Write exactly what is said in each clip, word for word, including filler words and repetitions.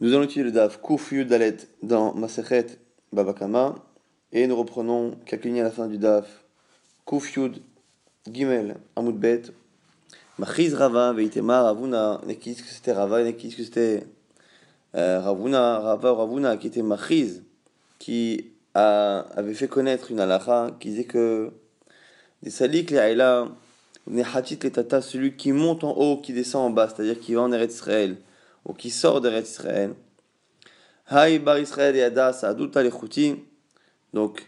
Nous allons utiliser le daf Kufiyud Dalet dans Masèchet Baba Kama et nous reprenons quelques lignes à la fin du daf Kufiyud Gimel Amud Bet Makhiz Rava Veitema Rav Huna Nekis que c'était Rava Nekis que c'était Rav Huna Rava Rav Huna qui était Makhiz qui a, avait fait connaître une halakha qui disait que des salik les aïla ne hatit les tata celui qui monte en haut qui descend en bas c'est-à-dire qui va en Eretz Israel ou qui sort d'Eretz Israël. Haï bar Israël yada sa'aduta l'echouti. Donc,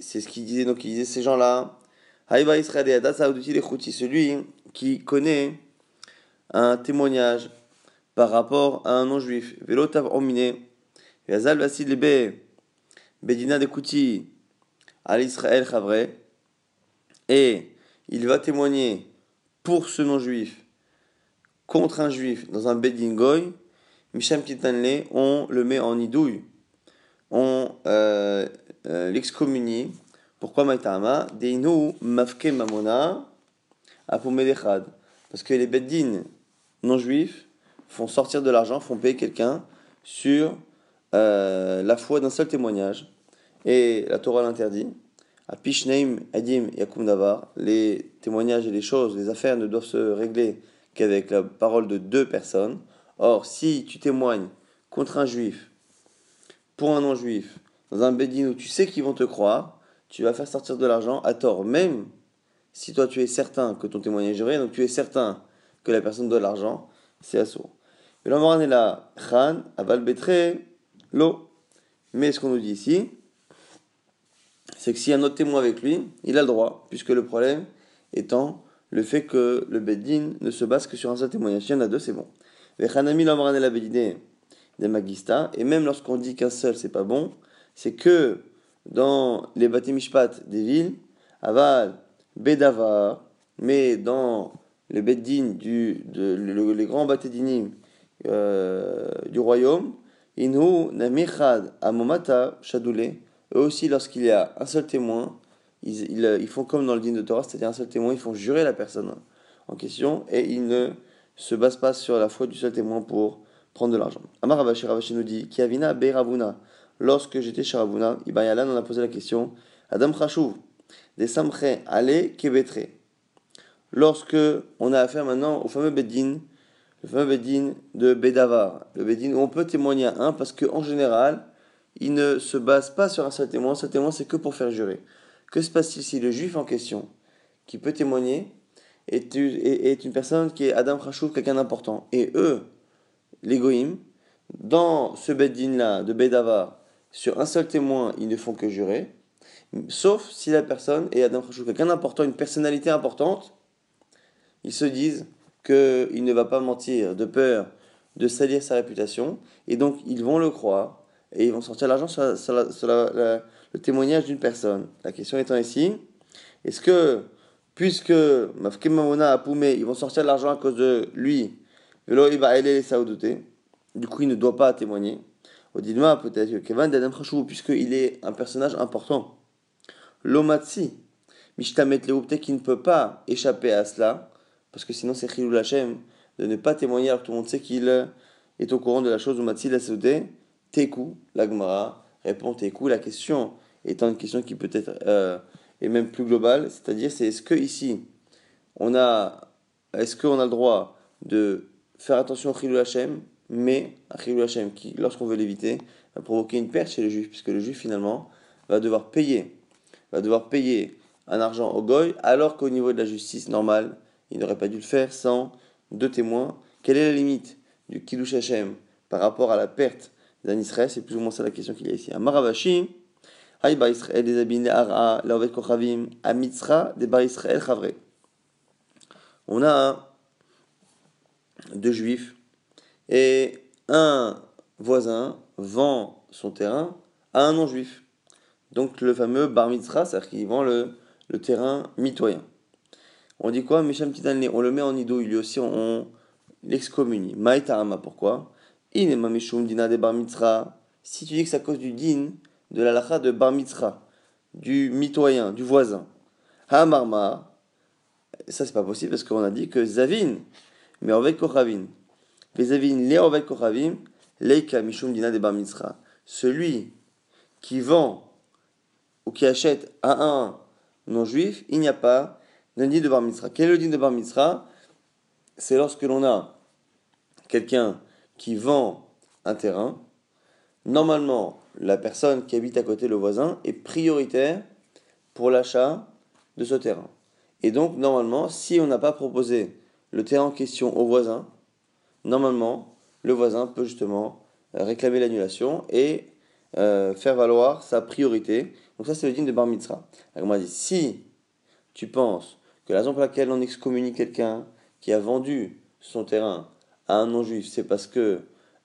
c'est ce qu'il disait, donc il disait ces gens-là. Haï bar Israël yada sa'aduta l'echouti. Celui qui connaît un témoignage par rapport à un non-juif. Velo tav omine. Yazal vasid lebe. Bedina d'echouti. Al Israël chavre. Et il va témoigner pour ce non-juif. Contre un juif dans un bedin goy, Misham Kitanle, on le met en idouille, on euh, euh, l'excommunie. Pourquoi Maïtama Deinu Mafke Mamona Apomedechad? Parce que les bedin non juifs font sortir de l'argent, font payer quelqu'un sur euh, la foi d'un seul témoignage. Et la Torah l'interdit. À Pishneim Adim Yakum Davar, les témoignages et les choses, les affaires ne doivent se régler qu'avec la parole de deux personnes. Or, si tu témoignes contre un juif, pour un non-juif, dans un bédine où tu sais qu'ils vont te croire, tu vas faire sortir de l'argent à tort. Même si toi tu es certain que ton témoignage est vrai, donc tu es certain que la personne doit l'argent, c'est assourd. Et l'Omaran est là, Khan, Aval Betre, l'eau. Mais ce qu'on nous dit ici, c'est que s'il y a un autre témoin avec lui, il a le droit, puisque le problème étant le fait que le Beddin ne se base que sur un seul témoignage. Il y en a deux, c'est bon. Et même lorsqu'on dit qu'un seul, c'est pas bon, c'est que dans les Bate Mishpat des villes, Aval, Bedavar, mais dans les Beddin, du, de, le, les grands Bate Dinim euh, du royaume, Inhu, Namichad, Amomata, Shadoulé, eux aussi, lorsqu'il y a un seul témoin, Ils, ils, ils font comme dans le dîne de Torah, c'est-à-dire un seul témoin, ils font jurer la personne en question et ils ne se basent pas sur la foi du seul témoin pour prendre de l'argent. Amar Rav Ashi, Rav Ashi nous dit Kiavina be Rav Huna. Lorsque j'étais chez Rav Huna, Ibn Yalan on a posé la question Adam Khashuv, des Samche Ale Kebetre. Lorsque on a affaire maintenant au fameux Beddin, le fameux Beddin de Bedavar, le Beddin où on peut témoigner à un parce qu'en général, il ne se base pas sur un seul témoin, un seul témoin c'est que pour faire jurer. Que se passe-t-il si le juif en question, qui peut témoigner, est, est, est une personne qui est Adam Khashuv, quelqu'un d'important? Et eux, les Goïm, dans ce Beddin-là, de Bedavar, sur un seul témoin, ils ne font que jurer, sauf si la personne est Adam Khashuv, quelqu'un d'important, une personnalité importante, ils se disent qu'il ne va pas mentir de peur de salir sa réputation, et donc ils vont le croire, et ils vont sortir l'argent sur, la, sur, la, sur la, la, le témoignage d'une personne. La question étant ici, est-ce que, puisque Mafke Mamona a poumé, ils vont sortir l'argent à cause de lui, du coup il ne doit pas témoigner. Odilma peut-être que Kevin d'Adam Khashou, puisqu'il est un personnage important. L'Omatsi, Mishtamet Leoupte, qui ne peut pas échapper à cela, parce que sinon c'est Khilou Lachem de ne pas témoigner alors que tout le monde sait qu'il est au courant de la chose. Omatsi la Saouté. Tekou, la Gemara répond Tekou. La question étant une question qui peut-être euh, est même plus globale, c'est-à-dire c'est est-ce que ici on a, est-ce qu'on a le droit de faire attention au Khilou Hachem, mais à Khilou Hachem qui, lorsqu'on veut l'éviter, va provoquer une perte chez le juif, puisque le juif finalement va devoir payer, va devoir payer un argent au goy, alors qu'au niveau de la justice normale, il n'aurait pas dû le faire sans deux témoins. Quelle est la limite du Kiddush Hachem par rapport à la perte d'un Israël? C'est plus ou moins ça la question qu'il y a ici. Amar Rav Ashi, Hay bar Israël des abin le'ara le'ovet kochavim amitzra des bar Israël chavre. On a deux juifs et un voisin vend son terrain à un non-juif. Donc le fameux bar mitzra, c'est-à-dire qu'il vend le, le terrain mitoyen. On dit quoi? Misham Titanle, on le met en idouille, lui aussi on l'excommunie. Maïta'ama, pourquoi? Si tu dis que c'est à cause du din, de la lacha de bar mitzra, du mitoyen, du voisin. Hamarma, ça c'est pas possible parce qu'on a dit que zavin, mais orvet kochavin. Les zavin, les orvet kochavim, Leika Mishum Dina de Bar Mitzra. Celui qui vend ou qui achète à un non-juif, il n'y a pas de din de Bar Mitzra. Quel est le din de Bar Mitzra? C'est lorsque l'on a quelqu'un qui vend un terrain. Normalement, la personne qui habite à côté, le voisin, est prioritaire pour l'achat de ce terrain. Et donc, normalement, si on n'a pas proposé le terrain en question au voisin, normalement, le voisin peut justement réclamer l'annulation et euh, faire valoir sa priorité. Donc ça, c'est le din de Bar Mitzra. Alors, on m'a dit, si tu penses que la raison pour laquelle on excommunie quelqu'un qui a vendu son terrain à un non-juif, c'est parce que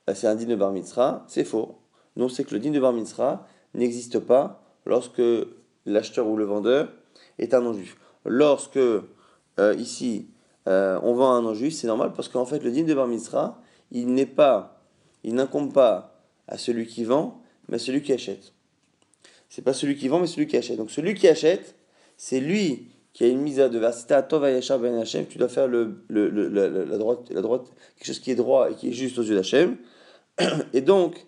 euh, c'est un din de Bar Mitzra, c'est faux. Non, c'est que le din de Bar Mitzra n'existe pas lorsque l'acheteur ou le vendeur est un non-juif. Lorsque, euh, ici, euh, on vend à un non-juif, c'est normal parce qu'en fait, le din de Bar Mitzra, il n'est pas, il n'incombe pas à celui qui vend, mais à celui qui achète. C'est pas celui qui vend, mais celui qui achète. Donc, celui qui achète, c'est lui qui a une mise à devoir. C'était à Tova Yachar Ben Hashem, tu dois faire le, le, le, la, la, droite, la droite, quelque chose qui est droit et qui est juste aux yeux d'Hachem. Et donc,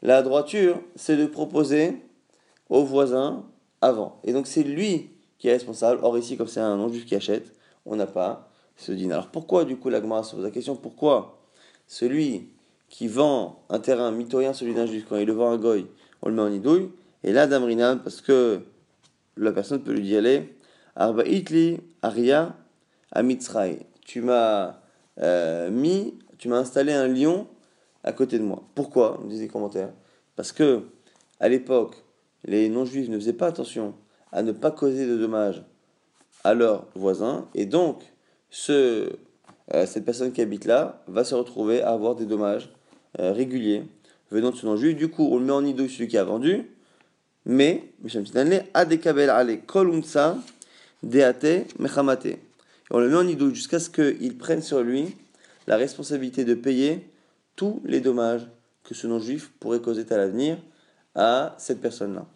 la droiture, c'est de proposer au voisin avant. Et donc, c'est lui qui est responsable. Or, ici, comme c'est un non-juif qui achète, on n'a pas ce din. Alors, pourquoi, du coup, la Gemara se pose la question, pourquoi celui qui vend un terrain mitoyen, celui d'un juif, quand il le vend à goy, on le met en idouille? Et là, Damrinan, parce que la personne peut lui dire, allez, Arba Itli, Aria, Amitzraï. Tu m'as euh, mis, tu m'as installé un lion à côté de moi. Pourquoi? On me disait les commentaires. Parce que, à l'époque, les non-juifs ne faisaient pas attention à ne pas causer de dommages à leurs voisins. Et donc, ce, euh, cette personne qui habite là va se retrouver à avoir des dommages euh, réguliers venant de ce non-juif. Du coup, on le met en idole celui qui a vendu. Mais, on le met en idole jusqu'à ce qu'il prenne sur lui la responsabilité de payer tous les dommages que ce non-juif pourrait causer à l'avenir à cette personne-là.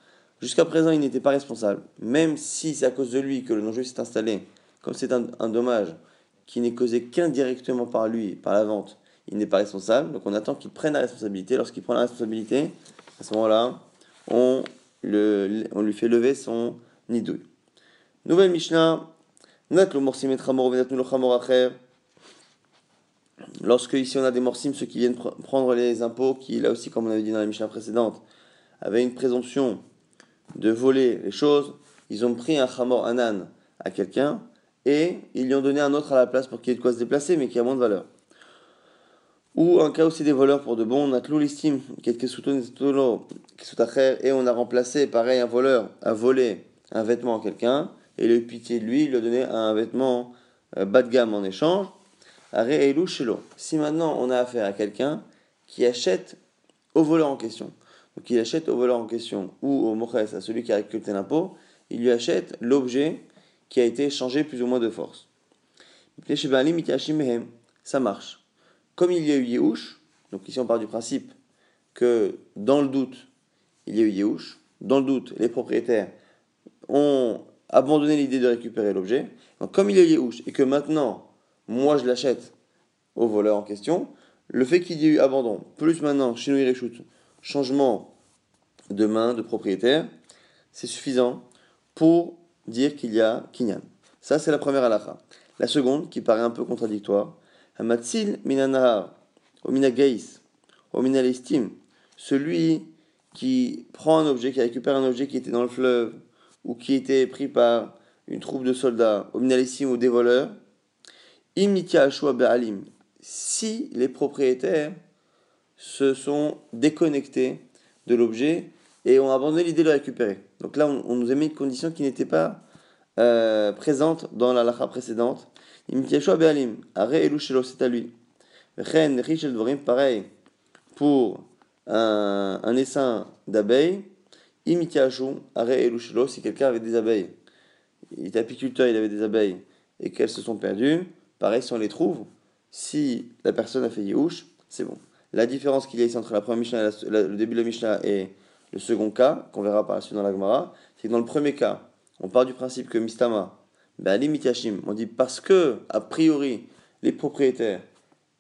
Jusqu'à présent, il n'était pas responsable. Même si c'est à cause de lui que le non-juif s'est installé, comme c'est un, un dommage qui n'est causé qu'indirectement par lui, par la vente, il n'est pas responsable. Donc on attend qu'il prenne la responsabilité. Lorsqu'il prend la responsabilité, à ce moment-là, on, le, on lui fait lever son nidouille. Nouvelle Mishnah. Lorsque ici on a des morsim, ceux qui viennent pr- prendre les impôts, qui là aussi, comme on avait dit dans la Mishnah précédente, avaient une présomption de voler les choses, ils ont pris un chamor, un âne à quelqu'un, et ils lui ont donné un autre à la place pour qu'il y ait de quoi se déplacer, mais qui a moins de valeur. Ou un cas aussi des voleurs pour de bon, on a tlou l'estime, et on a remplacé, pareil, un voleur a volé un vêtement à quelqu'un, et il a eu pitié de lui, il lui a donné un vêtement bas de gamme en échange. Si maintenant on a affaire à quelqu'un qui achète au voleur en question, donc il achète au voleur en question ou au mochès, à celui qui a récolté l'impôt, il lui achète l'objet qui a été échangé plus ou moins de force. Ça marche. Comme il y a eu Yehush, donc ici on part du principe que dans le doute, il y a eu Yehush, dans le doute, les propriétaires ont abandonné l'idée de récupérer l'objet. Donc comme il y a eu Yehush et que maintenant, moi je l'achète au voleur en question, le fait qu'il y ait eu abandon, plus maintenant, chez nous il réchoute, changement de main, de propriétaire, c'est suffisant pour dire qu'il y a kinyan. Ça c'est la première halakha. La seconde, qui paraît un peu contradictoire, Hamatzil minanahar, ominagais, ominalestim, celui qui prend un objet, qui récupère un objet qui était dans le fleuve, ou qui était pris par une troupe de soldats, ominalestim ou des voleurs, si les propriétaires se sont déconnectés de l'objet et ont abandonné l'idée de le récupérer. Donc là, on, on nous a mis une condition qui n'était pas euh, présente dans la halakha précédente. C'est à lui. Pareil pour un, un essaim d'abeilles. Si quelqu'un avait des abeilles, il était apiculteur, il avait des abeilles et qu'elles se sont perdues, pareil, si on les trouve, si la personne a fait Yehush, c'est bon. La différence qu'il y a ici entre la première Mishnah, le début de la Mishnah et le second cas, qu'on verra par la suite dans la Gemara, c'est que dans le premier cas, on part du principe que Mistama, Ba'alim Mityashim, on dit parce que, a priori, les propriétaires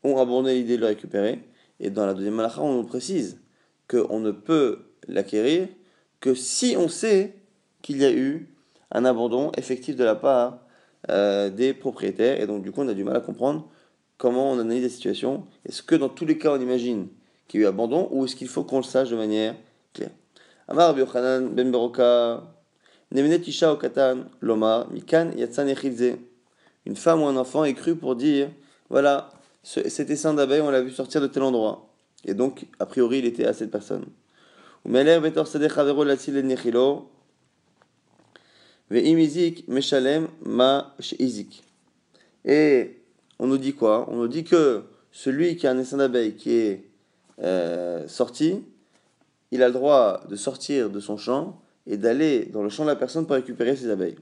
ont abandonné l'idée de le récupérer, Et dans la deuxième halakha, on nous précise qu'on ne peut l'acquérir que si on sait qu'il y a eu un abandon effectif de la part euh, des propriétaires. Et donc, du coup, on a du mal à comprendre comment on analyse la situation. Est-ce que dans tous les cas, on imagine qu'il y a eu abandon, ou est-ce qu'il faut qu'on le sache de manière claire? Amar Rabbi Yohanan ben Beroka, Nemenet Isha Okatan Lomar, Mikan Yatsan Echidze. Une femme ou un enfant est cru pour dire, voilà, ce, cet essaim d'abeilles, on l'a vu sortir de tel endroit. Et donc, a priori, il était à cette personne. Umeler Betor Sadeh Chavero Latzil Nechilo, Veimizik Meshalem Ma Sheizik. Et on nous dit quoi? On nous dit que celui qui a un essaim d'abeilles qui est euh, sorti, il a le droit de sortir de son champ et d'aller dans le champ de la personne pour récupérer ses abeilles.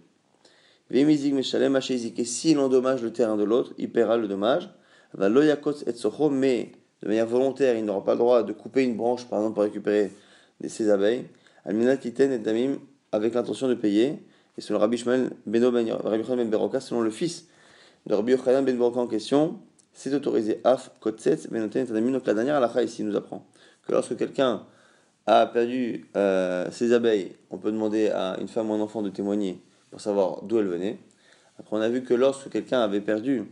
Et s'il endommage le terrain de l'autre, il paiera le dommage. Mais de manière volontaire, il n'aura pas le droit de couper une branche, par exemple, pour récupérer ses abeilles. Avec l'intention de payer. Et selon Rabbi Shmuel, Rabbi Chayna ben Beroka, selon le fils de Rabbi Yohanan ben Beroka en question, c'est autorisé. Donc la dernière halakha ici nous apprend que lorsque quelqu'un a perdu euh, ses abeilles, on peut demander à une femme ou un enfant de témoigner pour savoir d'où elles venaient. Après, on a vu que lorsque quelqu'un avait perdu,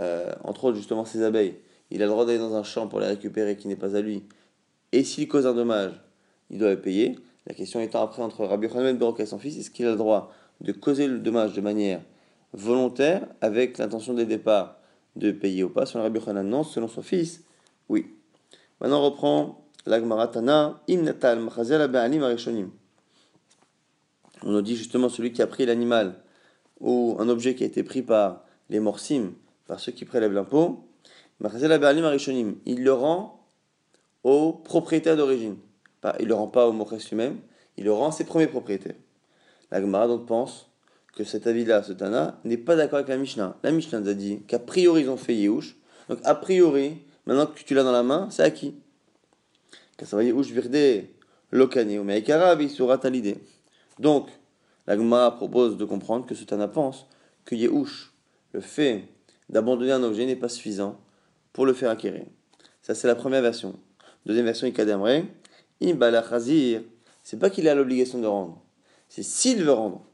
euh, entre autres justement ses abeilles, il a le droit d'aller dans un champ pour les récupérer qui n'est pas à lui. Et s'il cause un dommage, il doit le payer. La question étant après entre Rabbi Yohanan ben Beroka et son fils, est-ce qu'il a le droit de causer le dommage de manière volontaire avec l'intention des départs de payer ou pas? Selon Rabbi Yohanan, non. Selon son fils, oui. Maintenant, on reprend. On nous dit justement celui qui a pris l'animal ou un objet qui a été pris par les morsim, par ceux qui prélèvent l'impôt, il le rend au propriétaire d'origine. Il ne le rend pas au mochès lui-même, il le rend à ses premiers propriétaires. La Gemara donc pense que cet avis-là, ce Tana, n'est pas d'accord avec la Mishnah. La Mishnah nous a dit qu'a priori ils ont fait Yehush, donc a priori, maintenant que tu l'as dans la main, c'est acquis. Donc, la Gemara propose de comprendre que ce Tana pense que Yehush, le fait d'abandonner un objet, n'est pas suffisant pour le faire acquérir. Ça, c'est la première version. Deuxième version, Ikadamre, Imbala Khazir, c'est pas qu'il a l'obligation de rendre, c'est s'il veut rendre.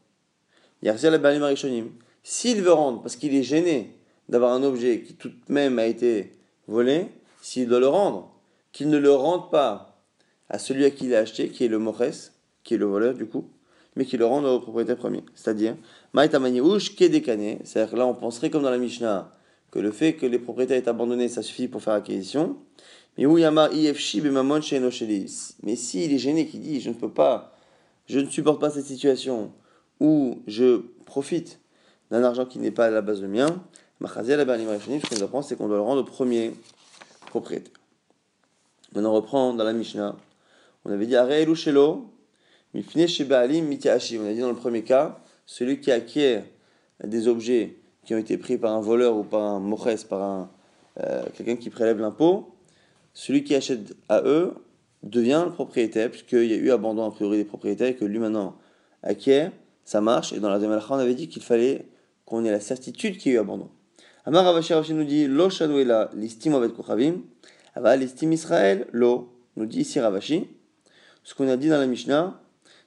S'il veut rendre, parce qu'il est gêné d'avoir un objet qui tout de même a été volé, s'il doit le rendre, qu'il ne le rende pas à celui à qui il a acheté, qui est le mochès, qui est le voleur du coup, mais qu'il le rende au propriétaire premier. C'est-à-dire, c'est-à-dire que là on penserait comme dans la Mishnah, que le fait que les propriétaires aient abandonné, ça suffit pour faire acquisition. Mais s'il est gêné, qu'il dit, je ne peux pas, je ne supporte pas cette situation, où je profite d'un argent qui n'est pas à la base de mien, ce qu'on doit prendre, c'est qu'on doit le rendre au premier propriétaire. Maintenant, on reprend dans la Mishnah. On avait dit Areelu Shelo, Mifne Shebaalim Mitiashi. On a dit dans le premier cas, celui qui acquiert des objets qui ont été pris par un voleur ou par un mochès, par un, euh, quelqu'un qui prélève l'impôt, celui qui achète à eux devient le propriétaire, puisqu'il y a eu abandon a priori des propriétaires et que lui maintenant acquiert, ça marche. Et dans la deuxième halakha, on avait dit qu'il fallait qu'on ait la certitude qu'il y a eu abandon. Amar Rav Ashi nous dit Lo Shanuela listim avet kochavim. L'estime Israël, l'eau, nous dit ici Rav Ashi. Ce qu'on a dit dans la Mishnah,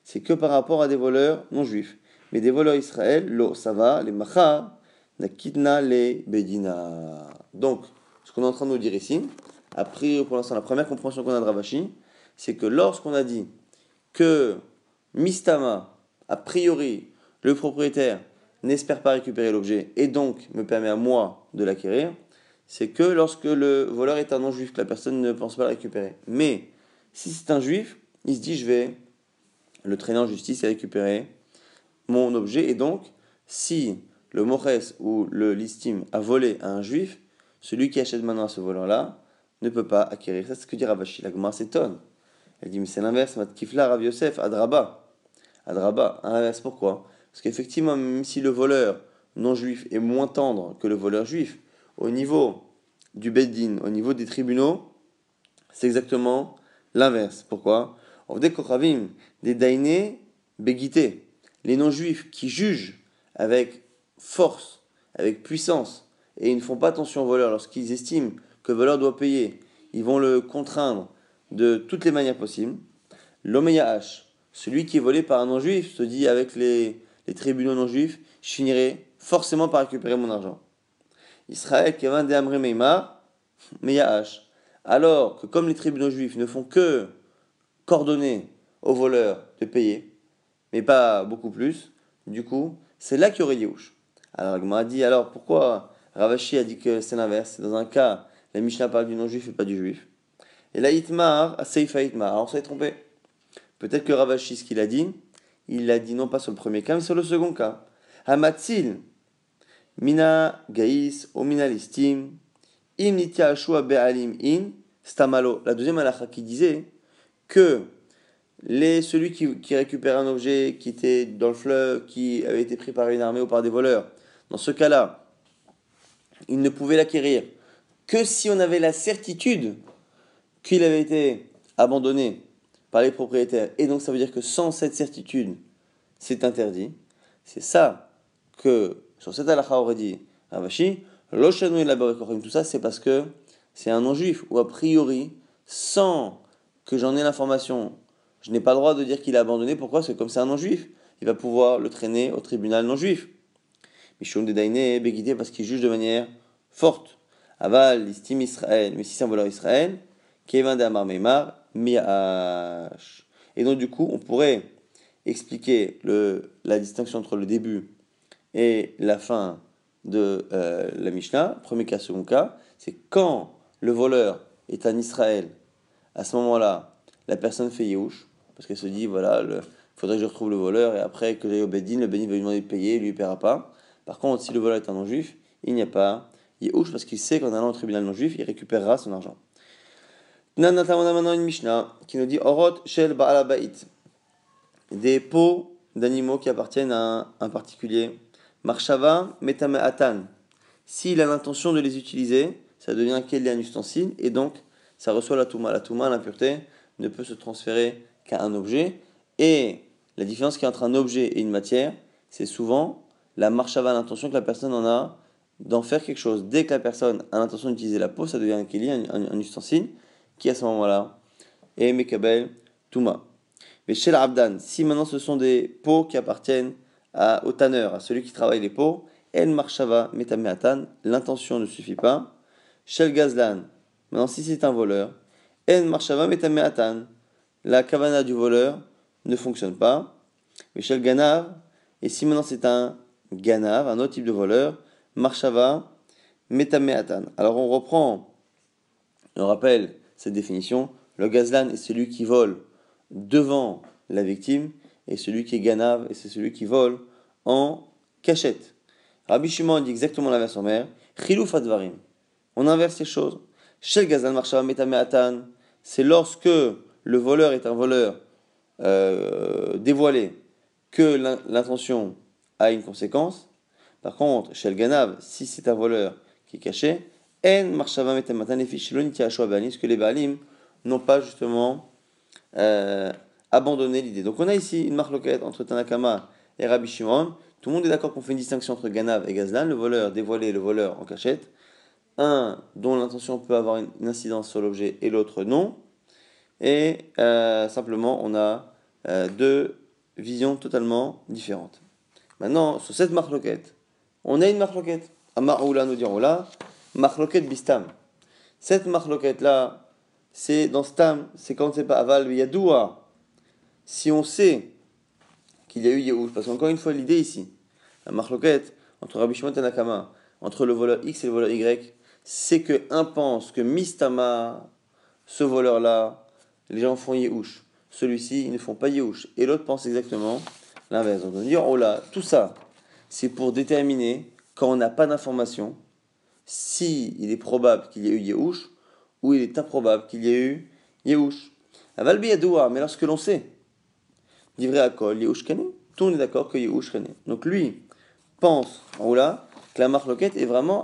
c'est que par rapport à des voleurs non juifs, mais des voleurs Israël, l'eau, ça va, les macha, nakitna, les bedina. Donc, ce qu'on est en train de nous dire ici, a priori pour l'instant, la première compréhension qu'on a de Rav Ashi, c'est que lorsqu'on a dit que mistama, a priori, le propriétaire n'espère pas récupérer l'objet et donc me permet à moi de l'acquérir, c'est que lorsque le voleur est un non-juif, que la personne ne pense pas la récupérer. Mais si c'est un juif, il se dit je vais le traîner en justice et récupérer mon objet. Et donc, si le mochès ou le listim a volé à un juif, celui qui achète maintenant à ce voleur-là ne peut pas acquérir. Ça, c'est ce que dit Rav Ashi. La Gemara s'étonne. Elle dit mais c'est l'inverse. Matkifla Rav Yosef, Adraba. Adraba, à l'inverse, pourquoi? Parce qu'effectivement, même si le voleur non-juif est moins tendre que le voleur juif, au niveau du Beddin, au niveau des tribunaux, c'est exactement l'inverse. Pourquoi? Ovdei Kochavim, des Dainé Begité, les non-juifs qui jugent avec force, avec puissance, et ils ne font pas attention aux voleurs lorsqu'ils estiment que le voleur doit payer. ils vont le contraindre de toutes les manières possibles. L'Omeyahash, celui qui est volé par un non-juif, se dit avec les, les tribunaux non-juifs, je finirai forcément par récupérer mon argent. Israël, Kevin de Amre Meima, Meyahash. Alors que comme les tribunaux juifs ne font que coordonner aux voleurs de payer, mais pas beaucoup plus, du coup, c'est là qu'il y aurait Yehush. Alors l'Agma a dit, alors pourquoi Rav Ashi a dit que c'est l'inverse? Dans un cas, la Mishnah parle du non-juif et pas du juif. Et là, Itmar, Aseifa Itmar, alors on s'est trompé. Peut-être que Rav Ashi, ce qu'il a dit, il l'a dit non pas sur le premier cas, mais sur le second cas. Hamatzil, Mina Gaïs, Omina Listim, Im Nitia Ashua Be'alim In, Stamalo. La deuxième halakha qui disait que les, celui qui, qui récupère un objet qui était dans le fleuve, qui avait été pris par une armée ou par des voleurs, dans ce cas-là, il ne pouvait l'acquérir que si on avait la certitude qu'il avait été abandonné par les propriétaires. Et donc ça veut dire que sans cette certitude, c'est interdit. C'est ça que, sur cette halakha aurait dit Rav Ashi, l'Oshanu et la Berekorim, tout ça, c'est parce que c'est un non-juif, ou a priori, sans que j'en ai l'information, je n'ai pas le droit de dire qu'il a abandonné. Pourquoi? Parce que comme c'est un non-juif, il va pouvoir le traîner au tribunal non-juif. Mishum de Dainé est béguité parce qu'il juge de manière forte. Aval, l'estime Israël, mais si c'est un voleur Israël, Kevin de Amar Meimar, Miahash. Et donc du coup, on pourrait expliquer le, la distinction entre le début et la fin de euh, la Mishnah, premier cas, second cas, c'est quand le voleur est un Israël, à ce moment-là, la personne fait Yehush, parce qu'elle se dit, voilà, il faudrait que je retrouve le voleur, et après que j'aille au Bedin, le Bedin va lui demander de payer, lui il ne paiera pas. Par contre, si le voleur est un non-juif, il n'y a pas Yehush, parce qu'il sait qu'en allant au tribunal non-juif, il récupérera son argent. Nanata, on a maintenant une Mishnah qui nous dit, Orot shel ba'al ba'it, des peaux d'animaux qui appartiennent à un particulier. Marshava metameatan. S'il a l'intention de les utiliser, ça devient qu'elle est un ustensile et donc ça reçoit la touma. La touma, l'impureté, ne peut se transférer qu'à un objet. Et la différence qu'il y a entre un objet et une matière, c'est souvent la marshava, l'intention que la personne en a d'en faire quelque chose. Dès que la personne a l'intention d'utiliser la peau, ça devient un keli, un, un, un ustensile qui à ce moment-là est mekabel touma. Mais chez l'abdan, si maintenant ce sont des peaux qui appartiennent À, au tanneur, à celui qui travaille les peaux, El Marshava Metameatan, l'intention ne suffit pas. Shel Gazlan, maintenant si c'est un voleur, El Marshava Metameatan, la kavana du voleur ne fonctionne pas. Mais Shel Ganav, et si maintenant c'est un Ganav, un autre type de voleur, Marshava Metameatan. Alors on reprend, on rappelle cette définition, le Gazlan est celui qui vole devant la victime, et celui qui est ganave, et c'est celui qui vole en cachette. Rabbi Shimon dit exactement la version mère, Chilouf advarim. On inverse les choses. Shel Gazal Marshava Metameatan, c'est lorsque le voleur est un voleur euh, dévoilé que l'intention a une conséquence. Par contre, Shel Ganav, si c'est un voleur qui est caché, En Marshava Metameatan, les fiches Shiloniti Ashua Baalim, ce que les Baalim n'ont pas justement Euh, abandonner l'idée. Donc on a ici une marloquette entre Tanakama et Rabbi Shimon. Tout le monde est d'accord qu'on fait une distinction entre Ganav et Gazlan, le voleur dévoilé et le voleur en cachette. Un dont l'intention peut avoir une incidence sur l'objet et l'autre non. Et euh, simplement on a euh, deux visions totalement différentes. Maintenant sur cette marloquette, on a une marloquette. Amaroula nous dirons là, marloquette bistam. Cette marloquette là, c'est dans stam, c'est quand c'est pas aval yadoua. Si on sait qu'il y a eu Yehush, parce qu'encore une fois, l'idée ici, la marloquette entre Rabbi Shimon et Tanakama, entre le voleur X et le voleur Y, c'est qu'un pense que Mistama, ce voleur-là, les gens font Yehush. Celui-ci, ils ne font pas Yehush. Et l'autre pense exactement l'inverse. Donc on dit, oh là, tout ça, c'est pour déterminer, quand on n'a pas d'information, si il est probable qu'il y ait eu Yehush, ou il est improbable qu'il y ait eu Yehush. Aval biyadoua, mais lorsque l'on sait, Divré à Kol, Yehush Kané. Tout le monde est d'accord que Yehush Kané. Donc lui pense, en roula, que la marloquette est vraiment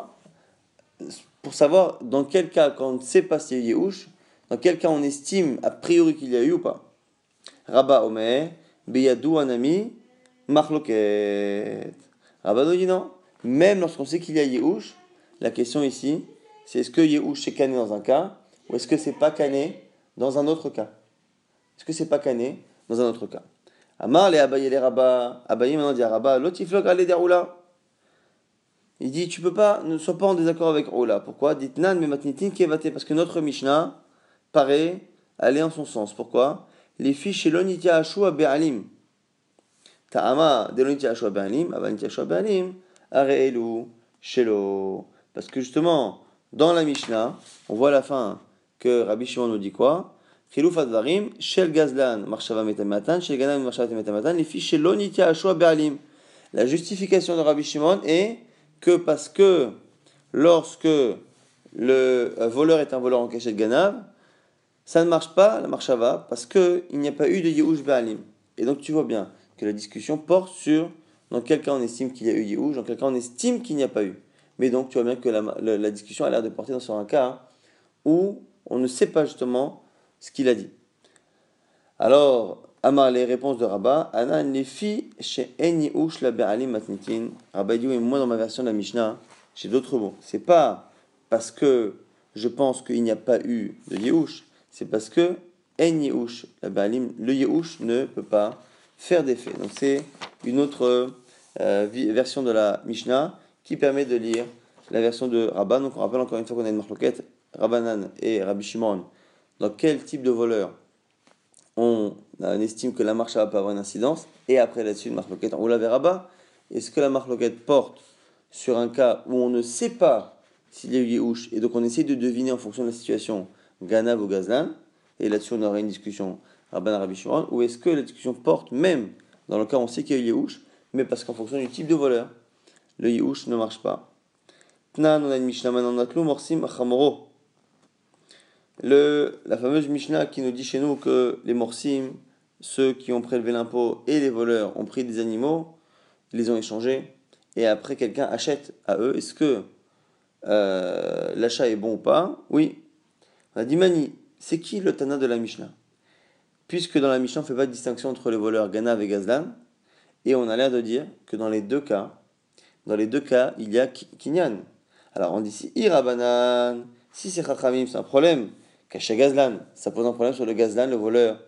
pour savoir dans quel cas, quand on ne sait pas s'il y a Yehush, dans quel cas on estime a priori qu'il y a eu ou pas. Rabba Omer, Beyadou Anami, marloquette. Rabba nous dit non. Même lorsqu'on sait qu'il y a Yehush, la question ici, c'est est-ce que Yehush est Kané dans un cas Ou est-ce que c'est pas cané dans un autre cas? Est-ce que c'est pas cané dans un autre cas? Amar les Abaye les Rabba. Abaye maintenant dit à Rabba, l'otiflok allez der Oula. Il dit, tu peux pas, ne sois pas en désaccord avec Oula. Pourquoi? Dit nan mais matnitin kevate. Parce que notre Mishnah paraît aller en son sens. Pourquoi? Les fiches chez l'onitia ashua be'alim. Ta'ama de l'onitia ashua be'alim, abanitia ashua be'alim, are'elu shelo. Parce que justement, dans la Mishnah, on voit à la fin que Rabbi Shimon nous dit quoi? Khiluf advarim, shel gazlan, marshava metamatan, shel ganam marshava metamatan, les fiches chez l'onitia ashua be'alim. La justification de Rabbi Shimon est que parce que lorsque le voleur est un voleur en cachette ganav, ça ne marche pas, la marchava, parce qu'il n'y a pas eu de Yehush Baalim. Et donc tu vois bien que la discussion porte sur dans quel cas on estime qu'il y a eu Yehush, dans quel cas on estime qu'il n'y a pas eu. Mais donc tu vois bien que la, la, la discussion a l'air de porter sur un cas où on ne sait pas justement ce qu'il a dit. Alors, Amar, les réponses de Rabba, Ana Nefi chez En Yehush la Baalim Matnitin. Rabba dit oui, moi dans ma version de la Mishnah, j'ai d'autres mots. C'est pas parce que je pense qu'il n'y a pas eu de Yehush. C'est parce que en Yehush, la Baalim, le Yehush ne peut pas faire d'effet. Donc c'est une autre euh, version de la Mishnah qui permet de lire la version de Rabban. Donc on rappelle encore une fois qu'on a une marloquette, Rabbanan et Rabbi Shimon. Dans quel type de voleur on, on estime que la marcha peut avoir une incidence? Et après là-dessus, une marloquette, on la verra bas. Est-ce que la marloquette porte sur un cas où on ne sait pas s'il y a eu Yehush et donc on essaie de deviner en fonction de la situation Ganav ou Gazlan, et là-dessus on aurait une discussion Rabban Rabbi Shimon, ou est-ce que la discussion porte même dans le cas où on sait qu'il y a eu Yehush, mais parce qu'en fonction du type de voleur, le Yehush ne marche pas. Tnan, on a une Mishnah, Mananatlu, Morsim, Achamoro. La fameuse Mishnah qui nous dit chez nous que les Morsim, ceux qui ont prélevé l'impôt et les voleurs ont pris des animaux, les ont échangés, et après quelqu'un achète à eux. Est-ce que euh, l'achat est bon ou pas? Oui. On a dit Mani, c'est qui le Tana de la Mishnah? Puisque dans la Mishnah, on ne fait pas de distinction entre les voleurs Ganav et Gazlan, et on a l'air de dire que dans les deux cas, dans les deux cas, il y a Kinyan. Alors on dit si Irabanan, si c'est Chachamim, c'est un problème, caché Gazlan, ça pose un problème sur le Gazlan, le voleur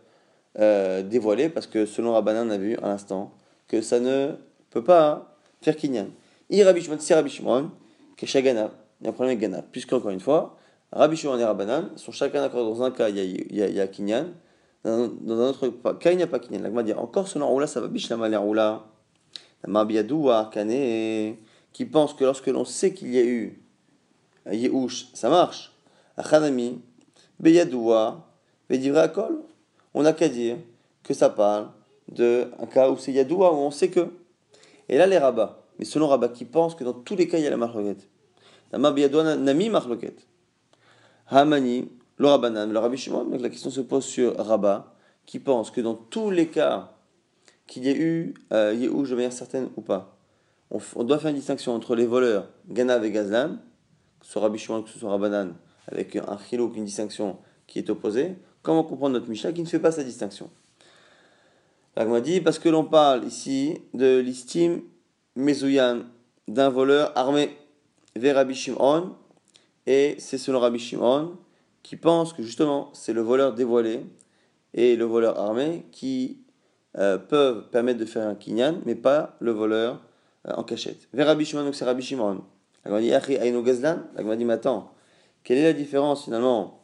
euh, dévoilé, parce que selon Rabbanan, on a vu à l'instant que ça ne peut pas faire Kinyan. Irabishman, si Rabishman, caché Ganav, il y a un problème avec Ganav, puisqu'encore une fois, Rabbi Shimon et Rabbanan sont chacun d'accord. Dans un cas, il y a, il y a, il y a Kinyan. Dans, dans un autre cas, il n'y a pas Kinyan. L'agma dit encore selon Roula, ça va Bishlam al Roula. La Mabiadou Arkane, qui pense que lorsque l'on sait qu'il y a eu Yehush, ça marche. Achanami, Beyadoua, Bedivra Akol. On n'a qu'à dire que ça parle d'un cas où c'est Yadoua, où on sait que. Et là, les rabbins, mais selon Rabba, qui pense que dans tous les cas, il y a la marloquette. La Mabiadoua Nami marloquette. Hamani, le Rabbanan, le Rabbi Shimon. Donc la question se pose sur Rabba, qui pense que dans tous les cas qu'il y ait eu euh, Yehush de manière certaine ou pas, on, on doit faire une distinction entre les voleurs Ganav et Gazlan, que ce soit Rabbi Shimon, que ce soit Rabbanan, avec un chiluk, une distinction qui est opposée. Comment comprendre notre Mishnah qui ne fait pas sa distinction? L'Agma dit parce que l'on parle ici de l'istime mezouyan d'un voleur armé vers Rabbi Shimon. Et c'est selon Rabbi Shimon qui pense que justement c'est le voleur dévoilé et le voleur armé qui euh, peuvent permettre de faire un kinyan, mais pas le voleur euh, en cachette. Vers Rabbi Shimon, donc c'est Rabbi Shimon. L'agma dit Achi Aino Gazlan. L'agma dit mais attends, quelle est la différence finalement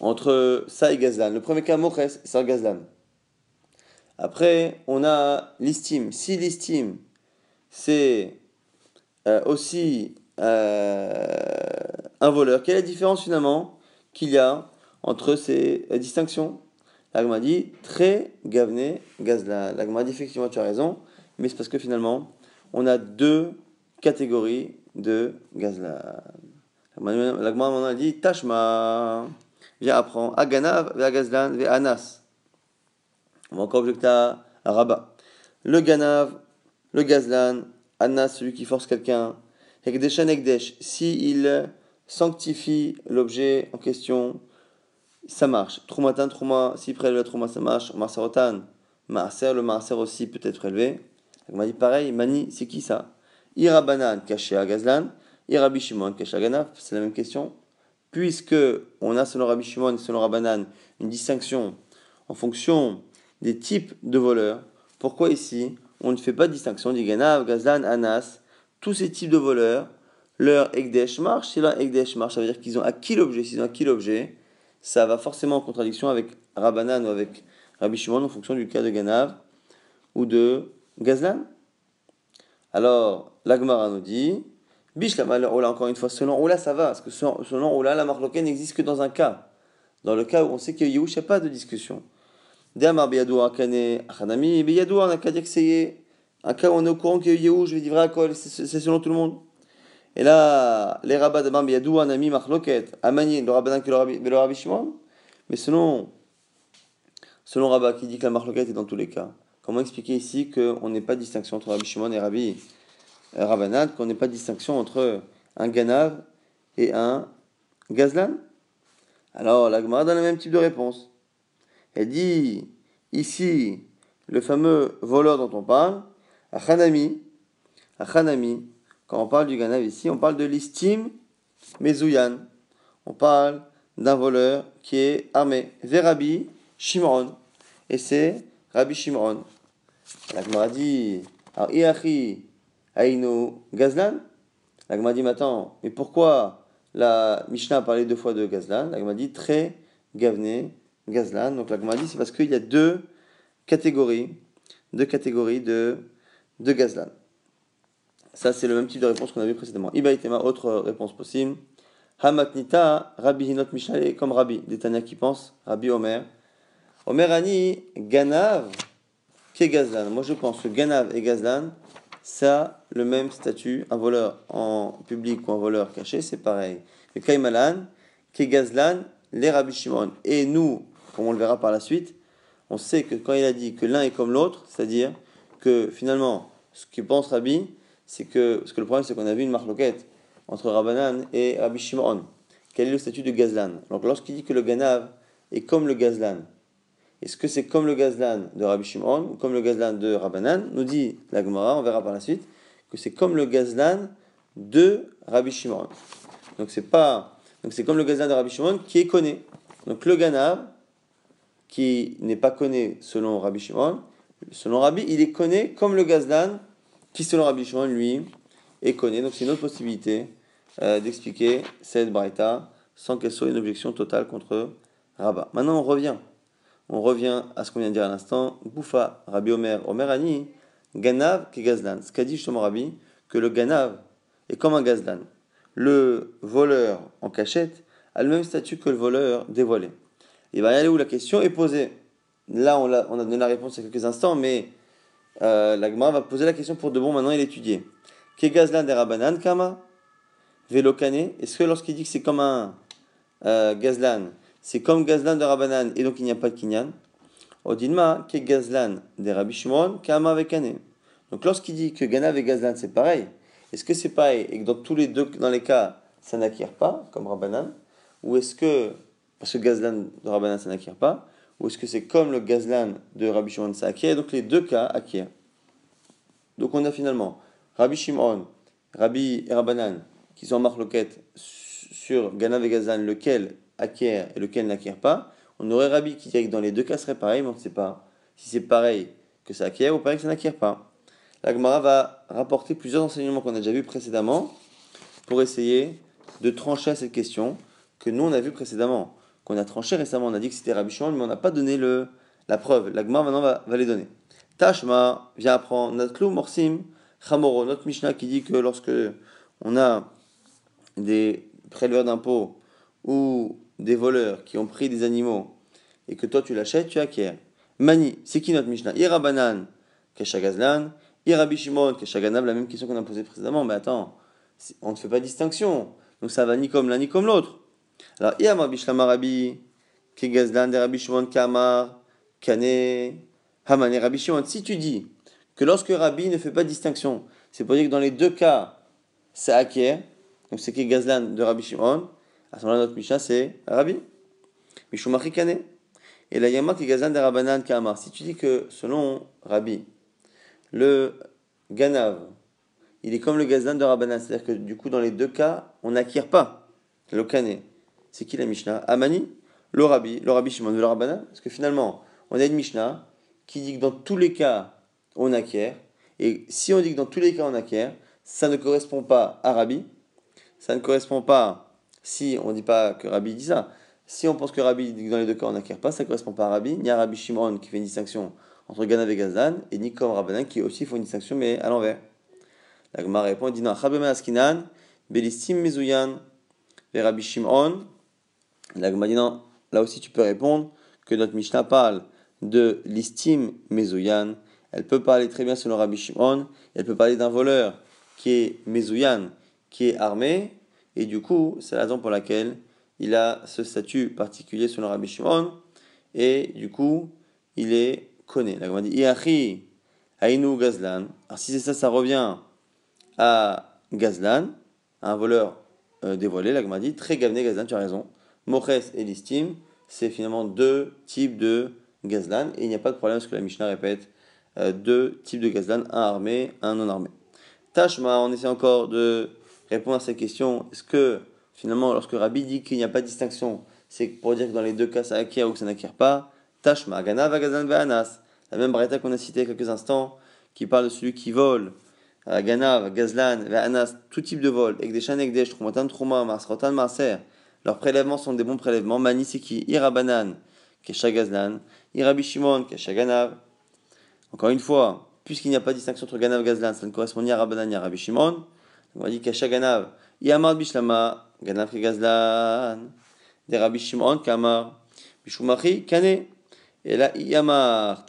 entre ça et Gazlan? Le premier cas, Moches, c'est un Gazlan. Après, on a l'istime. Si l'istime, c'est euh, aussi. Euh, un voleur. Quelle est la différence finalement qu'il y a entre ces euh, distinctions? L'agma dit très gavné gazla. L'agma dit effectivement tu as raison, mais c'est parce que finalement on a deux catégories de gazla. L'agma maintenant dit tashma, viens apprends à ganav, à gazlan, ve anas. On va encore objecter à Rabat. Le ganav, le gazlan, anas, celui qui force quelqu'un. Hekdeshan Hekdesh, si il sanctifie l'objet en question, ça marche. Troumatan Trouma, s'il prélève la Trouma, ça marche. Maaserotan, Maaser, le Maaser aussi peut être prélevé. On m'a dit pareil, Mani, c'est qui ça? Irabanan, caché à Gazlan. Irabi Shimon, caché à Ganav, c'est la même question. puisque on a selon Rabbi Shimon et selon Rabbanan une distinction en fonction des types de voleurs, pourquoi ici on ne fait pas de distinction dit Ganav, Gazlan, Anas, tous ces types de voleurs, leur Ekdesh marche, c'est leur Ekdesh marche, ça veut dire qu'ils ont acquis l'objet, s'ils ont acquis l'objet, ça va forcément en contradiction avec Rabbanan ou avec Rabbi Shimon en fonction du cas de Ganav ou de Gazlan. Alors, l'Agmara nous dit, Bishlama, Ola, encore une fois, selon Ola, ça va, parce que selon Ola, la marloquée n'existe que dans un cas, dans le cas où on sait qu'il n'y a pas de discussion. D'amar beyadou akane achanami, beyadou on a qu'à dire que c'est un cas où on est au courant que Yehoud, je vais dire à quoi, c'est selon tout le monde. Et là, les rabbins d'amar beyadou anami machloket, amani, le rabbin que le Rabbi Shimon, mais selon selon Rabba qui dit que la machloket est dans tous les cas. Comment expliquer ici qu'on n'ait pas de distinction entre Rabbi Shimon et Rabbi Rabbanan, qu'on n'ait pas de distinction entre un Ganav et un Gazlan? Alors, la Gemara donne le même type de réponse. Elle dit, ici, le fameux voleur dont on parle, Achanami, Achanami, quand on parle du Ganav ici, on parle de l'istime Mezouyan. On parle d'un voleur qui est armé. Verabi Shimon. Et c'est Rabbi Shimon. La Gemara dit, alors, Iachi, Aïno, Gazlan. La Gemara dit, maintenant, mais pourquoi la Mishnah a parlé deux fois de Gazlan? La Gemara dit, très Gavné, Gazlan. Donc la Gemara dit, c'est parce qu'il y a deux catégories, deux catégories de, de Gazlan. Ça, c'est le même type de réponse qu'on a vu précédemment. Ibaïtema, autre réponse possible. Hamatnita, Rabbi Hinot Mishnah, comme Rabbi, des Tania qui pensent, Rabbi Omer. Omer Ani, Ganav, qu'est Gazlan. Moi, je pense que Ganav et Gazlan, ça, le même statut, un voleur en public ou un voleur caché, c'est pareil. Le Kaimalan, qu'est Gazlan, les Rabbi Shimon. Et nous, comme on le verra par la suite, on sait que quand il a dit que l'un est comme l'autre, c'est-à-dire que finalement, ce qu'il pense Rabbi, c'est que, parce que le problème c'est qu'on a vu une marloquette entre Rabbanan et Rabbi Shimon. Quel est le statut de Gazlan? Donc lorsqu'il dit que le Ganav est comme le Gazlan, est-ce que c'est comme le Gazlan de Rabbi Shimon ou comme le Gazlan de Rabbanan? Nous dit la Gemara, on verra par la suite, que c'est comme le Gazlan de Rabbi Shimon. Donc c'est pas... Donc c'est comme le Gazlan de Rabbi Shimon qui est conné. Donc le Ganav, qui n'est pas conné selon Rabbi Shimon, selon Rabbi, il est conné comme le Gazlan qui selon Rabbi Shimon, lui, est conné. Donc c'est une autre possibilité euh, d'expliquer cette Braïta sans qu'elle soit une objection totale contre Rabba. Maintenant on revient. On revient à ce qu'on vient de dire à l'instant. Boufa, Rabbi Omer, Omer Ani, Ganav qui Gazlan. Ce qu'a dit justement Rabbi, que le Ganav est comme un Gazlan. Le voleur en cachette a le même statut que le voleur dévoilé. Et bien, allez où la question est posée. Là, on a, on a donné la réponse il y a quelques instants, mais euh, la Gemara va poser la question pour de bon maintenant et l'étudier. Qu'est Gazlan des Rabbanan Kama Velokane? Est-ce que lorsqu'il dit que c'est comme un euh, Gazlan, c'est comme Gazlan de Rabbanan et donc il n'y a pas de Kinyan? Odinma, qu'est Gazlan des Rabbi Shimon Kama Vekane? Donc, lorsqu'il dit que Ganav et Gazlan, c'est pareil. Est-ce que c'est pareil et que dans tous les deux, dans les cas, ça n'acquiert pas, comme Rabbanan, ou est-ce que, parce que Gazlan de Rabbanan, ça n'acquiert pas, ou est-ce que c'est comme le Gazlan de Rabbi Shimon, ça acquiert, et donc les deux cas acquièrent. Donc on a finalement Rabbi Shimon, Rabbi et Rabbanan, qui sont en marloquette sur Ganav et Gazlan, lequel acquiert et lequel n'acquiert pas. On aurait Rabbi qui dirait que dans les deux cas, serait pareil, mais on ne sait pas si c'est pareil que ça acquiert ou pareil que ça n'acquiert pas. La Gemara va rapporter plusieurs enseignements qu'on a déjà vus précédemment pour essayer de trancher à cette question que nous on a vue précédemment, qu'on a tranché récemment. On a dit que c'était Rabbi Shimon, mais on n'a pas donné le, la preuve. La Gemara maintenant va, va les donner. Tashma, viens apprendre. Natlu Morsim Chamoro, notre Mishnah qui dit que lorsque on a des préleveurs d'impôts ou des voleurs qui ont pris des animaux et que toi tu l'achètes, tu acquiers. Mani, c'est qui notre Mishnah? Irabanan, Kesha Gazlan. Et Rabbi Shimon, qui est Shaganav, la même question qu'on a posée précédemment, mais attends, on ne fait pas distinction, donc ça va ni comme l'un ni comme l'autre. Alors, et Rabbi Shlama Rabbi, qui est Gazlan de Rabbi Shimon, Kamar, Kane, Haman et Rabbi Shimon, si tu dis que lorsque Rabbi ne fait pas distinction, c'est pour dire que dans les deux cas, ça acquiert, donc c'est qui est Gazlan de Rabbi Shimon, à ce moment-là, notre Mishnah, c'est Rabbi, Mishumachi Kane, et la Yama qui est Gazlan de Rabbanan, Kamar, si tu dis que selon Rabbi, le Ganav, il est comme le Gazlan de Rabbanan, c'est-à-dire que du coup, dans les deux cas, on n'acquiert pas le Kané. c'est qui la Mishnah? Amani, le Rabbi, le Rabbi Shimon, le Rabbanan. Parce que finalement, on a une Mishnah qui dit que dans tous les cas, on acquiert. Et si on dit que dans tous les cas, on acquiert, ça ne correspond pas à Rabbi. Ça ne correspond pas, si on ne dit pas que Rabbi dit ça, si on pense que Rabbi dit que dans les deux cas, on n'acquiert pas, ça ne correspond pas à Rabbi. Il y a Rabbi Shimon qui fait une distinction entre Ganav et Gazdan, et Nikom Rabbanan qui aussi font une distinction, mais à l'envers. La Gemara répond, il dit non, Chabema Askinan, Belissim Mezouyan, les Rabbi Shimon. La Gemara dit non, là aussi tu peux répondre que notre Mishnah parle de l'Istim Mezouyan. Elle peut parler très bien selon Rabbi Shimon, elle peut parler d'un voleur qui est Mezouyan, qui est armé, et du coup, c'est la raison pour laquelle il a ce statut particulier selon Rabbi Shimon, et du coup, il est connu. La Gemara dit Iachi Ainu Gazlan. Alors, si c'est ça, ça revient à Gazlan, à un voleur euh, dévoilé. La Gemara dit Très Gavné Gazlan, tu as raison. Moches et l'Istim, c'est finalement deux types de Gazlan, et il n'y a pas de problème parce que la Mishnah répète euh, deux types de Gazlan, un armé, un non armé. Tashma, on essaie encore de répondre à cette question. Est-ce que finalement, lorsque Rabbi dit qu'il n'y a pas de distinction, c'est pour dire que dans les deux cas, ça acquiert ou que ça n'acquiert pas? Tashma, Ganav, Gazlan, Ve'anas. La même braïta qu'on a citée il y a quelques instants, qui parle de celui qui vole, Ganav, Gazlan, Ve'anas, tout type de vol, Ekdeshan, Ekdesh, Trumatan, Truma, Masrotan, Maser. Leurs prélèvements sont des bons prélèvements. Mani, c'est qui? Irabanan, Kesha Gazlan, Irabi Shimon, Kesha Ganav. Encore une fois, puisqu'il n'y a pas de distinction entre Ganav et Gazlan, ça ne correspond ni à Rabbanan ni à Rabbi Shimon. On va dire Kesha Ganav, Yamar Bishlama, Ganav et Gazlan, des Rabbi Shimon, Kamar, Bishumachi, Kane. Et là, Yamart,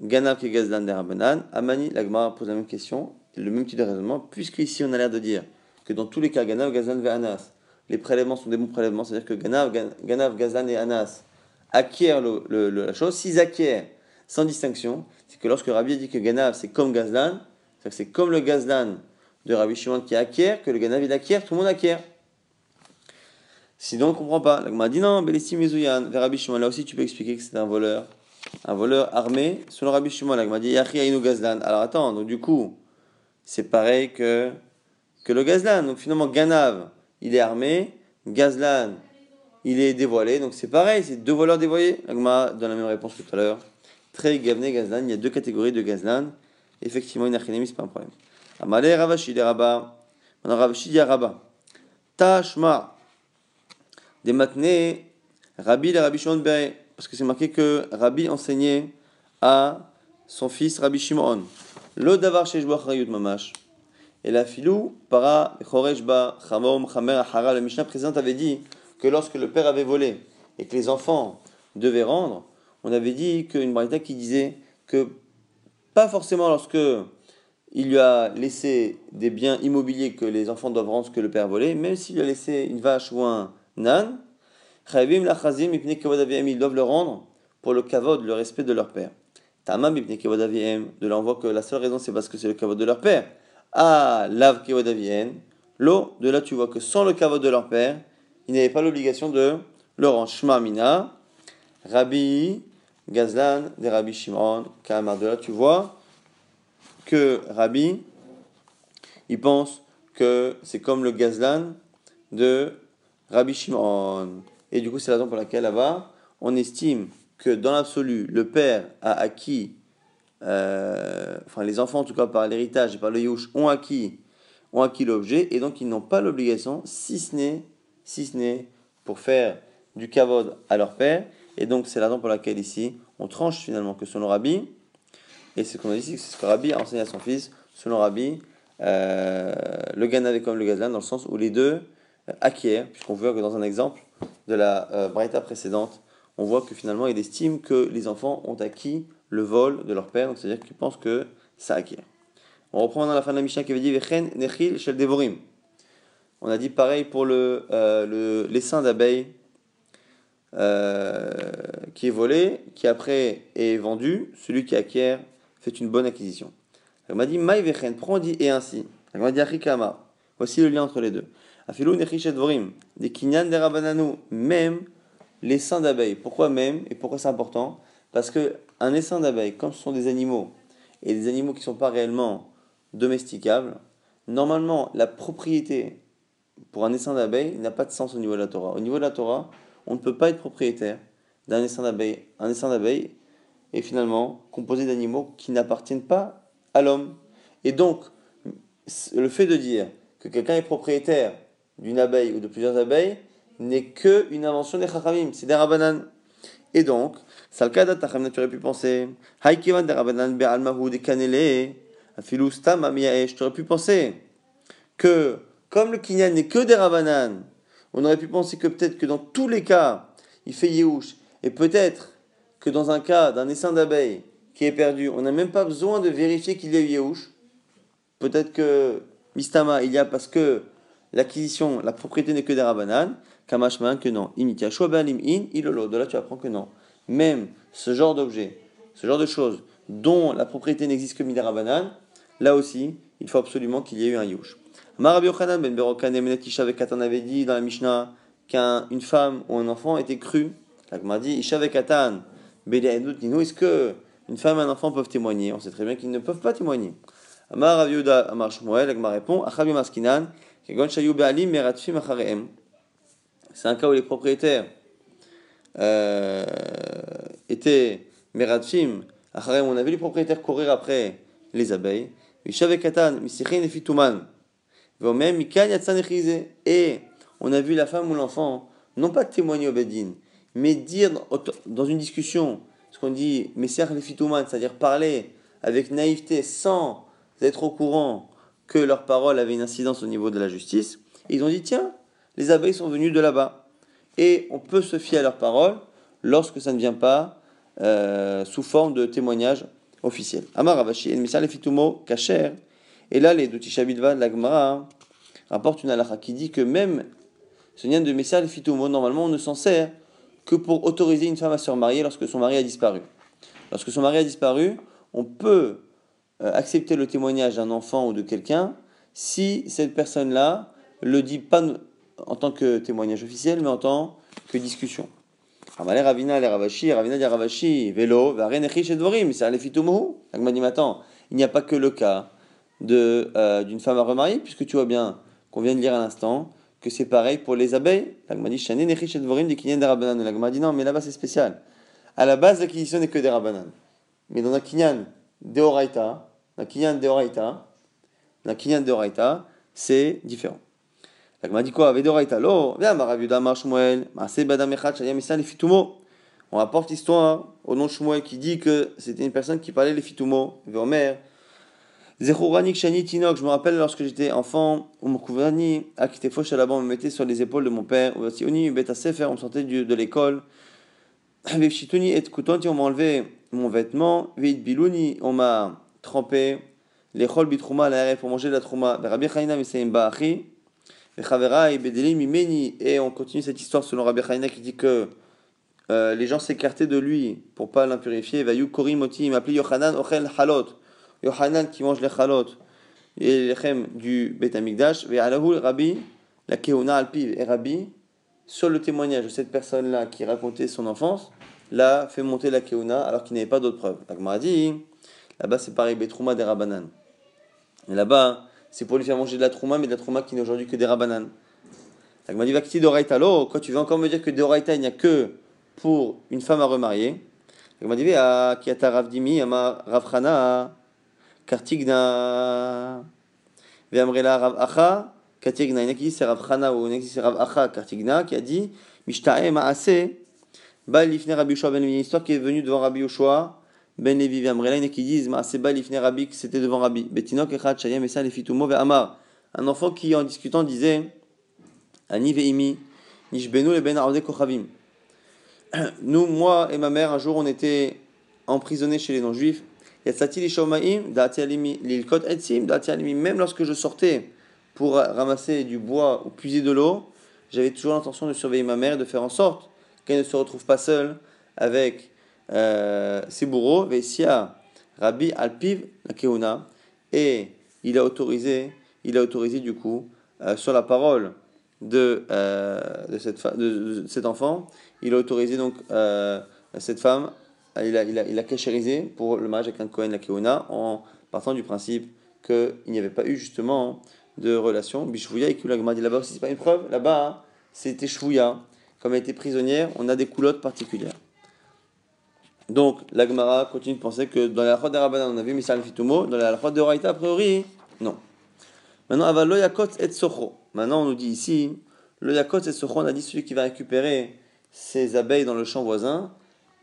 Ganav et Gazlan des Rabbanan. Amani, la Gemara pose la même question, le même type de raisonnement, puisqu'ici on a l'air de dire que dans tous les cas, Ganav, Gazlan, Ve'anas, les prélèvements sont des bons prélèvements, c'est-à-dire que Ganav, Ganav, Gazlan et Anas acquièrent le, le, le, la chose. S'ils acquièrent sans distinction, c'est que lorsque Rabbi dit que Ganav c'est comme Gazlan, c'est-à-dire que c'est comme le Gazlan de Rabbi Shimon qui acquiert, que le Ganav il acquiert, tout le monde acquiert. Sinon on ne comprend pas. La Gemara dit non, Belissim Mezouyan, vers Rabbi Shimon, là aussi tu peux expliquer que c'est un voleur, un voleur armé, selon Rabbi Shimon. La Gemara dit Yachi Ainu Gazlan. Alors attends, donc du coup, c'est pareil que, que le Gazlan. Donc finalement, Ganav il est armé, Gazlan il est dévoilé, donc c'est pareil, c'est deux voleurs dévoilés. Agma donne la même réponse tout à l'heure. Très Gavné Gazlan, il y a deux catégories de Gazlan. Effectivement, une archénémie, c'est pas un problème. Amalé Rav Ashi des Rabba, maintenant Rav Ashi des Rabba. Tashma des matnés, Rabbi le Rabbi Shimon Béré, parce que c'est marqué que Rabbi enseignait à son fils Rabbi Shimon. Lo davar shejboach rayut mamash. Et la filou, para, chorejba, chamom, chamer, achara, le Mishnah précédent avait dit que lorsque le père avait volé et que les enfants devaient rendre, on avait dit qu'une braïta qui disait que pas forcément lorsque il lui a laissé des biens immobiliers que les enfants doivent rendre ce que le père volait, même s'il lui a laissé une vache ou un âne, chayvim lachazim mipnei kavod avihem, ils doivent le rendre pour le kavod, le respect de leur père. Tamam mipnei kavod avihem, de là on voit que la seule raison c'est parce que c'est le kavod de leur père. Ah, lav kavod avihem, l'eau, de là tu vois que sans le kavod de leur père, il n'avait pas l'obligation de le rendre. Shema mina, Rabbi Gazlan, des Rabbi Shimon, Kamar. De là, tu vois que Rabbi, il pense que c'est comme le Gazlan de Rabbi Shimon. Et du coup, c'est la raison pour laquelle là-bas, on estime que dans l'absolu, le père a acquis, euh, enfin les enfants en tout cas par l'héritage et par le youch ont acquis, ont acquis l'objet, et donc ils n'ont pas l'obligation, si ce n'est si ce n'est pour faire du kavod à leur père. Et donc c'est la raison pour laquelle ici, on tranche finalement que selon Rabbi, et c'est ce qu'on a dit ici, c'est ce que Rabbi a enseigné à son fils, selon Rabbi, euh, le Ganav est comme le Gazlan, dans le sens où les deux acquièrent, puisqu'on voit que dans un exemple de la euh, braïta précédente, on voit que finalement il estime que les enfants ont acquis le vol de leur père, donc c'est-à-dire qu'ils pensent que ça acquiert. On reprend dans la fin de la Mishnah qui avait dit « Vechen nechil shel devorim ». On a dit pareil pour le, euh, le, l'essaim d'abeilles euh, qui est volé, qui après est vendu. Celui qui acquiert fait une bonne acquisition. On m'a dit Maï vechen, prends dit et ainsi. On m'a dit Achikama. Voici le lien entre les deux. Afilou nechish edvorim, des kinyan de rabananu, même l'essaim d'abeilles. Pourquoi même et pourquoi c'est important? Parce qu'un essaim d'abeilles, comme ce sont des animaux et des animaux qui ne sont pas réellement domesticables, normalement la propriété pour un essaim d'abeilles n'a pas de sens au niveau de la Torah. Au niveau de la Torah, on ne peut pas être propriétaire d'un essaim d'abeilles. Un essaim d'abeilles est finalement composé d'animaux qui n'appartiennent pas à l'homme. Et donc, le fait de dire que quelqu'un est propriétaire d'une abeille ou de plusieurs abeilles n'est qu'une invention des Chachamim, c'est des Rabbanan. Et donc, Salkada Tachamim, tu aurais pu penser, Haïkivan des Rabbanan be'almahu de Kanele, Afilustam amiaesh, tu aurais pu penser que, comme le Kinyan n'est que des Rabbanan, on aurait pu penser que peut-être que dans tous les cas, il fait Yehush, et peut-être que dans un cas d'un essaim d'abeilles qui est perdu, on n'a même pas besoin de vérifier qu'il y a eu Yehush. Peut-être que Mistama, il y a parce que l'acquisition, la propriété n'est que des Rabbanan, Kamashman, que non. Imitia, Shobalim, In, Ilolo. De là, tu apprends que non. Même ce genre d'objet, ce genre de choses dont la propriété n'existe que des Rabbanan, là aussi, il faut absolument qu'il y ait eu un Yehush. Rabbi Yohanan ben Beroka, Nemenakisha Vekatan avait dit dans la Mishnah qu'une femme ou un enfant était cru. La Gemara dit Isha Vekatan, Bede Edut Nino. Est-ce qu'une femme et un enfant peuvent témoigner? On sait très bien qu'ils ne peuvent pas témoigner. Amar Rav Yehuda, Amar Shmuel, la Gemara répond Achabim Askinan, Kegon Shayu Be'alim, Meratfim Achareem. C'est un cas où les propriétaires euh, étaient Meratfim Achareem. On avait les propriétaires courir après les abeilles. Isha Vekatan, Misichin et Fituman. Et on a vu la femme ou l'enfant, non pas témoigner au Bedin, mais dire dans une discussion, ce qu'on dit, c'est-à-dire parler avec naïveté sans être au courant que leurs paroles avaient une incidence au niveau de la justice. Et ils ont dit, tiens, les abeilles sont venues de là-bas. Et on peut se fier à leurs paroles lorsque ça ne vient pas euh, sous forme de témoignage officiel. Amar Avashi, El Messiah Lefitumo Kacher. Et là, les deux Tisha B'Av, la Gemara rapporte une halakha qui dit que même ce lien de Messiah Lefitumo, normalement, on ne s'en sert que pour autoriser une femme à se remarier lorsque son mari a disparu. Lorsque son mari a disparu, on peut euh, accepter le témoignage d'un enfant ou de quelqu'un si cette personne-là le dit pas en tant que témoignage officiel, mais en tant que discussion. Alors, les Ravina, les Ravashi, Ravina dit Ravashi, Vélo, Varenechich et Dvorim, Messiah Lefitumo. La Gemara dit maintenant, il n'y a pas que le cas De, euh, d'une femme à remarier, puisque tu vois bien qu'on vient de lire à l'instant que c'est pareil pour les abeilles. La Gemara dit Chané Nechich et Dvorim des Kinyan des Rabbanan. La Gemara dit non, mais là-bas c'est spécial. À la base, l'acquisition n'est que des Rabbanan. Mais dans la Kinyan de Oraita, la Kinyan de Oraita, la Kinyan de Oraita, c'est différent. La Gemara dit quoi? Avec Oraita, l'or, viens, Rav Yehuda, Mar Shmuel, Masèchet Baba Kama, Shaya Misa les Fitumo. On rapporte l'histoire au nom de Shmuel qui dit que c'était une personne qui parlait les Fitumo, Veomer. Zechourani Kshani Tinok, je me rappelle lorsque j'étais enfant, ou Mokouvani, Akitefo Shalaba, on me mettait sur les épaules de mon père, ou Vasioni, Beta Sefer, on me sortait de l'école, Veshituni et Kutanti, on m'a enlevé mon vêtement, Veit Bilouni, on m'a trempé, les Chol Bitrouma, la R F, pour manger de la Trouma, Rabbi Chayna, Misaim Baachi, Vechavera, Ibedeli, Mimeni, et on continue cette histoire selon Rabbi Chayna qui dit que euh, les gens s'écartaient de lui pour pas l'impurifier, Vayu Korimoti, il m'appelait Yohanan, Ochel Halot. Yohanan qui mange les chalot et les chem du Beit Hamikdash, et Alahou Rabbi la Keuna Alpiv, et Rabbi sur le témoignage de cette personne là qui racontait son enfance l'a fait monter la Keuna alors qu'il n'y avait pas d'autres preuves. La Gemara dit là-bas c'est pareil, Betrouma des Rabbanan, et là-bas c'est pour lui faire manger de la Trouma, mais de la Trouma qui n'est aujourd'hui que des Rabbanan. La Gemara dit Vakti d'Oraita, lo, quoi tu veux encore me dire que d'Oraita il n'y a que pour une femme à remarier? La Gemara dit ah qui ata Rav Dimi ama Rav Hana Kartigna, Veamrela Rav Acha, Kartigna, il y en a qui dit c'est Rav Hana ou il y en a qui dit c'est Rav Acha, Kartigna, qui a dit Mishtae Maase, Balifne Rabbi Yoshua ben Levi, une histoire qui est venue devant Rabbi Yoshua ben Levi, Veamrela, il y en a qui disent Maase Balifne Rabbi, que c'était devant Rabbi, Betinok Echad, Shayem Esa, Lefitumo, Veamar, un enfant qui en discutant disait Ani Veimi, Nishbenu le Ben Arde Kochavim. Nous, moi et ma mère, un jour on était emprisonnés chez les non-juifs. Même lorsque je sortais pour ramasser du bois ou puiser de l'eau, j'avais toujours l'intention de surveiller ma mère et de faire en sorte qu'elle ne se retrouve pas seule avec euh, ses bourreaux. Rabbi Alpiv la Keuna, et il a autorisé, il a autorisé du coup euh, sur la parole de euh, de, cette fa- de, de cet enfant, il a autorisé donc euh, cette femme. Il a, il, a, il a kéchérisé pour le mariage avec un Kohen la Keuna en partant du principe qu'il n'y avait pas eu justement de relation. Bishvouya et Kulagma dit là-bas, si c'est pas une preuve, là-bas, c'était Shvouya. Comme elle était prisonnière, on a des coulottes particulières. Donc, la Gemara continue de penser que dans la halakha de Rabbanan, on a vu Misal Fitumo, dans la halakha de Horaïta, a priori, non. Maintenant, Aval lo yakotz et socho. Maintenant, on nous dit ici, le yakotz et socho, on a dit celui qui va récupérer ses abeilles dans le champ voisin.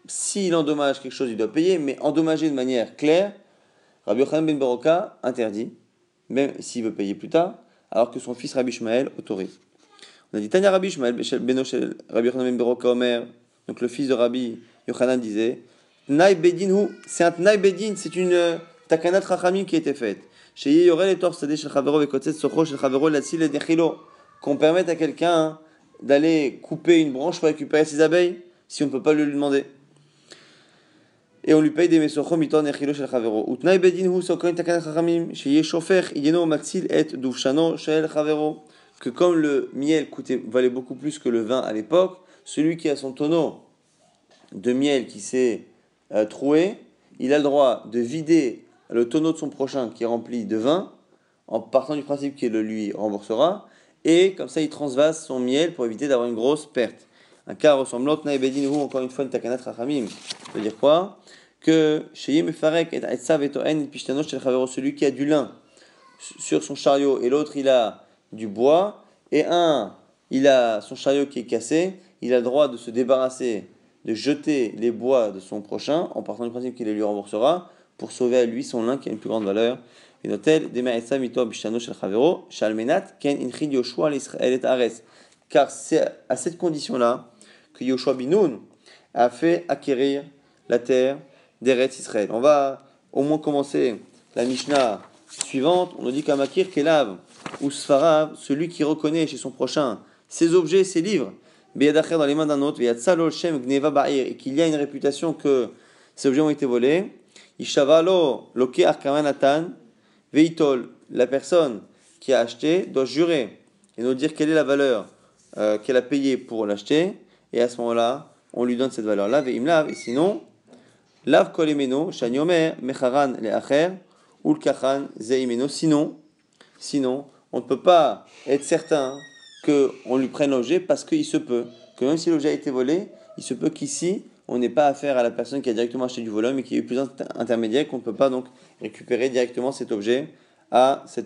S'il endommage quelque chose, il doit payer, mais endommager de manière claire, Rabbi Yohanan ben Beroka interdit, même s'il veut payer plus tard, alors que son fils Rabbi Shmuel autorise. On a dit Tanya Rabbi Shmuel, Benoshel, Rabbi Yohanan ben Beroka Omer, donc le fils de Rabbi Yohanan disait, Tnaï Bedin hu, c'est un Tnaï Bedin, c'est une takanat rachamim qui a été faite. Chez Yeyorel et Torsadeh, chez Chavero et Kotset, Socho, chez Chavero, Latsil et Dechilo, qu'on permette à quelqu'un d'aller couper une branche pour récupérer ses abeilles, si on ne peut pas le lui demander. Et on lui paye des mesochos miton echilo shel chavero. Utnai bedin hu sokoin takanat chachamim sheyeh shofer yeno matzil et duvshano shel chavero. Que comme le miel coûtait, valait beaucoup plus que le vin à l'époque, celui qui a son tonneau de miel qui s'est euh, troué, il a le droit de vider le tonneau de son prochain qui est rempli de vin, en partant du principe qu'il le lui remboursera, et comme ça il transvase son miel pour éviter d'avoir une grosse perte. Un cas ressemblant, Tnaï bedin hu, encore une fois, une takanat chachamim. Ça veut dire quoi? Que celui qui a du lin sur son chariot et l'autre il a du bois et un il a son chariot qui est cassé, il a le droit de se débarrasser, de jeter les bois de son prochain en partant du principe qu'il les lui remboursera pour sauver à lui son lin qui a une plus grande valeur. Car c'est à cette condition là que Joshua Binoun a fait acquérir la terre d'Eretz Israël. On va au moins commencer la Mishnah suivante. On nous dit qu'à Makir Kelav ou Sfarav, celui qui reconnaît chez son prochain ses objets, ses livres, Beyadacher dans les mains d'un autre, Beyatzalol Shem Gneva Ba'ir, et qu'il y a une réputation que ces objets ont été volés, Ishavalo Loke Arkamanatan Veitol, la personne qui a acheté doit jurer et nous dire quelle est la valeur euh, qu'elle a payée pour l'acheter, et à ce moment-là, on lui donne cette valeur-là, Veimlav, et sinon, Lav kolemeno, shaniomer, mecharan leacher, ulkachan zeimeno. Sinon, sinon, on ne peut pas être certain qu'on lui prenne l'objet parce qu'il se peut que même si l'objet a été volé, il se peut qu'ici, on n'ait pas affaire à la personne qui a directement acheté du volume et qui est plus intermédiaire, qu'on ne peut pas donc récupérer directement cet objet à cette personne.